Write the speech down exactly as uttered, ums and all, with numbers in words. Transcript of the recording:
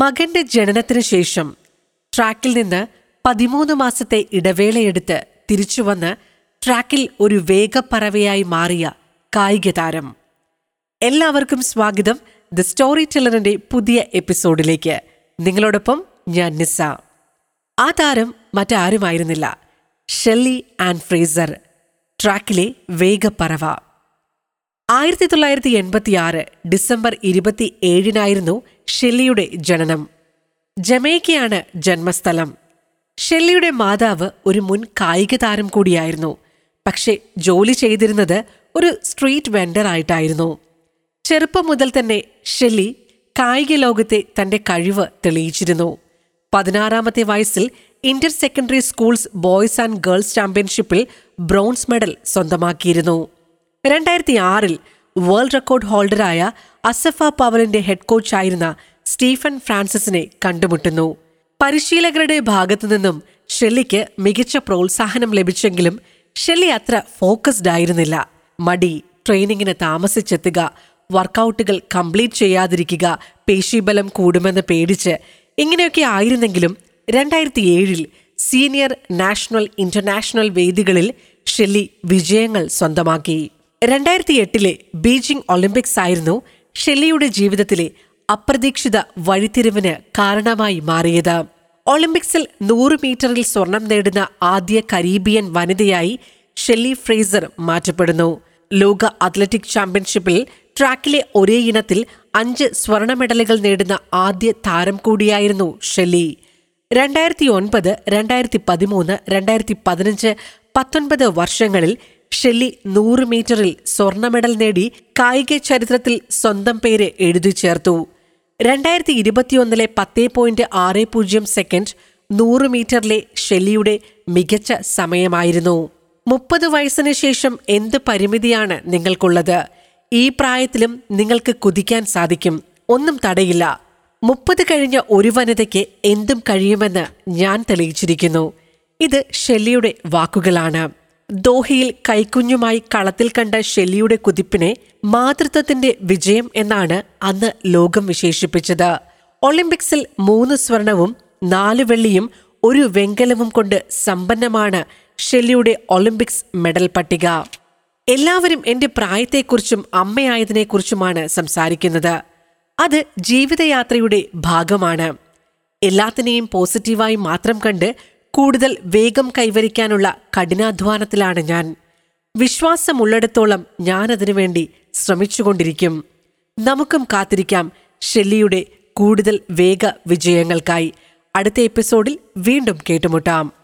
മകന്റെ ജനനത്തിനു ശേഷം ട്രാക്കിൽ നിന്ന് പതിമൂന്ന് മാസത്തെ ഇടവേളയെടുത്ത് തിരിച്ചുവന്ന് ട്രാക്കിൽ ഒരു വേഗപ്പറവയായി മാറിയ കായിക താരം. എല്ലാവർക്കും സ്വാഗതം ദ സ്റ്റോറി ടെല്ലറിന്റെ പുതിയ എപ്പിസോഡിലേക്ക്. നിങ്ങളോടൊപ്പം ഞാൻ നിസ. ആ താരം മറ്റാരുമായിരുന്നില്ല, ഷെല്ലി ആൻ ഫ്രേസർ, ട്രാക്കിലെ വേഗപ്പറവ. ആയിരത്തി തൊള്ളായിരത്തി എൺപത്തിയാറ് ഡിസംബർ ഇരുപത്തി ഏഴിനായിരുന്നു ഷെല്ലിയുടെ ജനനം. ജമൈക്കയാണ് ജന്മസ്ഥലം. ഷെല്ലിയുടെ മാതാവ് ഒരു മുൻ കായിക താരം കൂടിയായിരുന്നു, പക്ഷേ ജോലി ചെയ്തിരുന്നത് ഒരു സ്ട്രീറ്റ് വെൻഡറായിട്ടായിരുന്നു. ചെറുപ്പം മുതൽ തന്നെ ഷെല്ലി കായിക ലോകത്തെ തൻ്റെ കഴിവ് തെളിയിച്ചിരുന്നു. പതിനാറാമത്തെ വയസ്സിൽ inter secondary schools boys and girls ചാമ്പ്യൻഷിപ്പിൽ ബ്രോൺസ് മെഡൽ സ്വന്തമാക്കിയിരുന്നു. രണ്ടായിരത്തി ആറിൽ വേൾഡ് റെക്കോർഡ് ഹോൾഡറായ അസഫ പവലിന്റെ ഹെഡ് കോച്ചായിരുന്ന സ്റ്റീഫൻ ഫ്രാൻസിസിനെ കണ്ടുമുട്ടുന്നു. പരിശീലകരുടെ ഭാഗത്തു നിന്നും ഷെല്ലിക്ക് മികച്ച പ്രോത്സാഹനം ലഭിച്ചെങ്കിലും ഷെല്ലി അത്ര ഫോക്കസ്ഡ് ആയിരുന്നില്ല. മടി, ട്രെയിനിങ്ങിന് താമസിച്ചെത്തുക, വർക്കൗട്ടുകൾ കംപ്ലീറ്റ് ചെയ്യാതിരിക്കുക, പേശീബലം കൂടുമെന്ന് പേടിച്ച് ഇങ്ങനെയൊക്കെ ആയിരുന്നെങ്കിലും രണ്ടായിരത്തി ഏഴിൽ സീനിയർ നാഷണൽ ഇന്റർനാഷണൽ വേദികളിൽ ഷെല്ലി വിജയങ്ങൾ സ്വന്തമാക്കി. രണ്ടായിരത്തി എട്ടിലെ ബീജിംഗ് ഒളിമ്പിക്സ് ആയിരുന്നു ഷെല്ലിയുടെ ജീവിതത്തിലെ അപ്രതീക്ഷിത വഴിത്തിരിവിന് കാരണമായി മാറിയത്. ഒളിമ്പിക്സിൽ നൂറ് മീറ്ററിൽ സ്വർണം നേടുന്ന ആദ്യ കരീബിയൻ വനിതയായി ഷെല്ലി ഫ്രേസർ മാറ്റപ്പെടുന്നു. ലോക അത്ലറ്റിക് ചാമ്പ്യൻഷിപ്പിൽ ട്രാക്കിലെ ഒരേ ഇനത്തിൽ അഞ്ച് സ്വർണ മെഡലുകൾ നേടുന്ന ആദ്യ താരം കൂടിയായിരുന്നു ഷെല്ലി. രണ്ടായിരത്തി ഒൻപത് രണ്ടായിരത്തി പതിമൂന്ന് രണ്ടായിരത്തി പതിനഞ്ച് പത്തൊൻപത് വർഷങ്ങളിൽ ഷെല്ലി നൂറ് മീറ്ററിൽ സ്വർണ്ണ മെഡൽ നേടി കായിക ചരിത്രത്തിൽ സ്വന്തം പേര് എഴുതി ചേർത്തു. രണ്ടായിരത്തി ഇരുപത്തിയൊന്നിലെ പത്ത് പോയിന്റ് ആറ് പൂജ്യം സെക്കൻഡ് നൂറ് മീറ്ററിലെ ഷെല്ലിയുടെ മികച്ച സമയമായിരുന്നു. മുപ്പത് വയസ്സിന് ശേഷം എന്ത് പരിമിതിയാണ് നിങ്ങൾക്കുള്ളത്? ഈ പ്രായത്തിലും നിങ്ങൾക്ക് കുതിക്കാൻ സാധിക്കും, ഒന്നും തടയില്ല. മുപ്പത് കഴിഞ്ഞ ഒരു വനിതയ്ക്ക് എന്തും കഴിയുമെന്ന് ഞാൻ തെളിയിച്ചിരിക്കുന്നു. ഇത് ഷെല്ലിയുടെ വാക്കുകളാണ്. ദോഹയിൽ കൈക്കുഞ്ഞുമായി കളത്തിൽ കണ്ട ഷെല്ലിയുടെ കുതിപ്പിനെ മാതൃത്വത്തിന്റെ വിജയം എന്നാണ് അന്ന് ലോകം വിശേഷിപ്പിച്ചത്. ഒളിമ്പിക്സിൽ മൂന്ന് സ്വർണവും നാല് വെള്ളിയും ഒരു വെങ്കലവും കൊണ്ട് സമ്പന്നമാണ് ഷെല്ലിയുടെ ഒളിമ്പിക്സ് മെഡൽ പട്ടിക. എല്ലാവരും എന്റെ പ്രായത്തെക്കുറിച്ചും അമ്മയായതിനെക്കുറിച്ചുമാണ് സംസാരിക്കുന്നത്. അത് ജീവിതയാത്രയുടെ ഭാഗമാണ്. എല്ലാത്തിനെയും പോസിറ്റീവായി മാത്രം കണ്ട് കൂടുതൽ വേഗം കൈവരിക്കാനുള്ള കഠിനാധ്വാനത്തിലാണ് ഞാൻ. വിശ്വാസമുള്ളിടത്തോളം ഞാനതിനു വേണ്ടി ശ്രമിച്ചുകൊണ്ടിരിക്കും. നമുക്കും കാത്തിരിക്കാം ഷെല്ലിയുടെ കൂടുതൽ വേഗ വിജയങ്ങൾക്കായി. അടുത്ത എപ്പിസോഡിൽ വീണ്ടും കേട്ടുമുട്ടാം.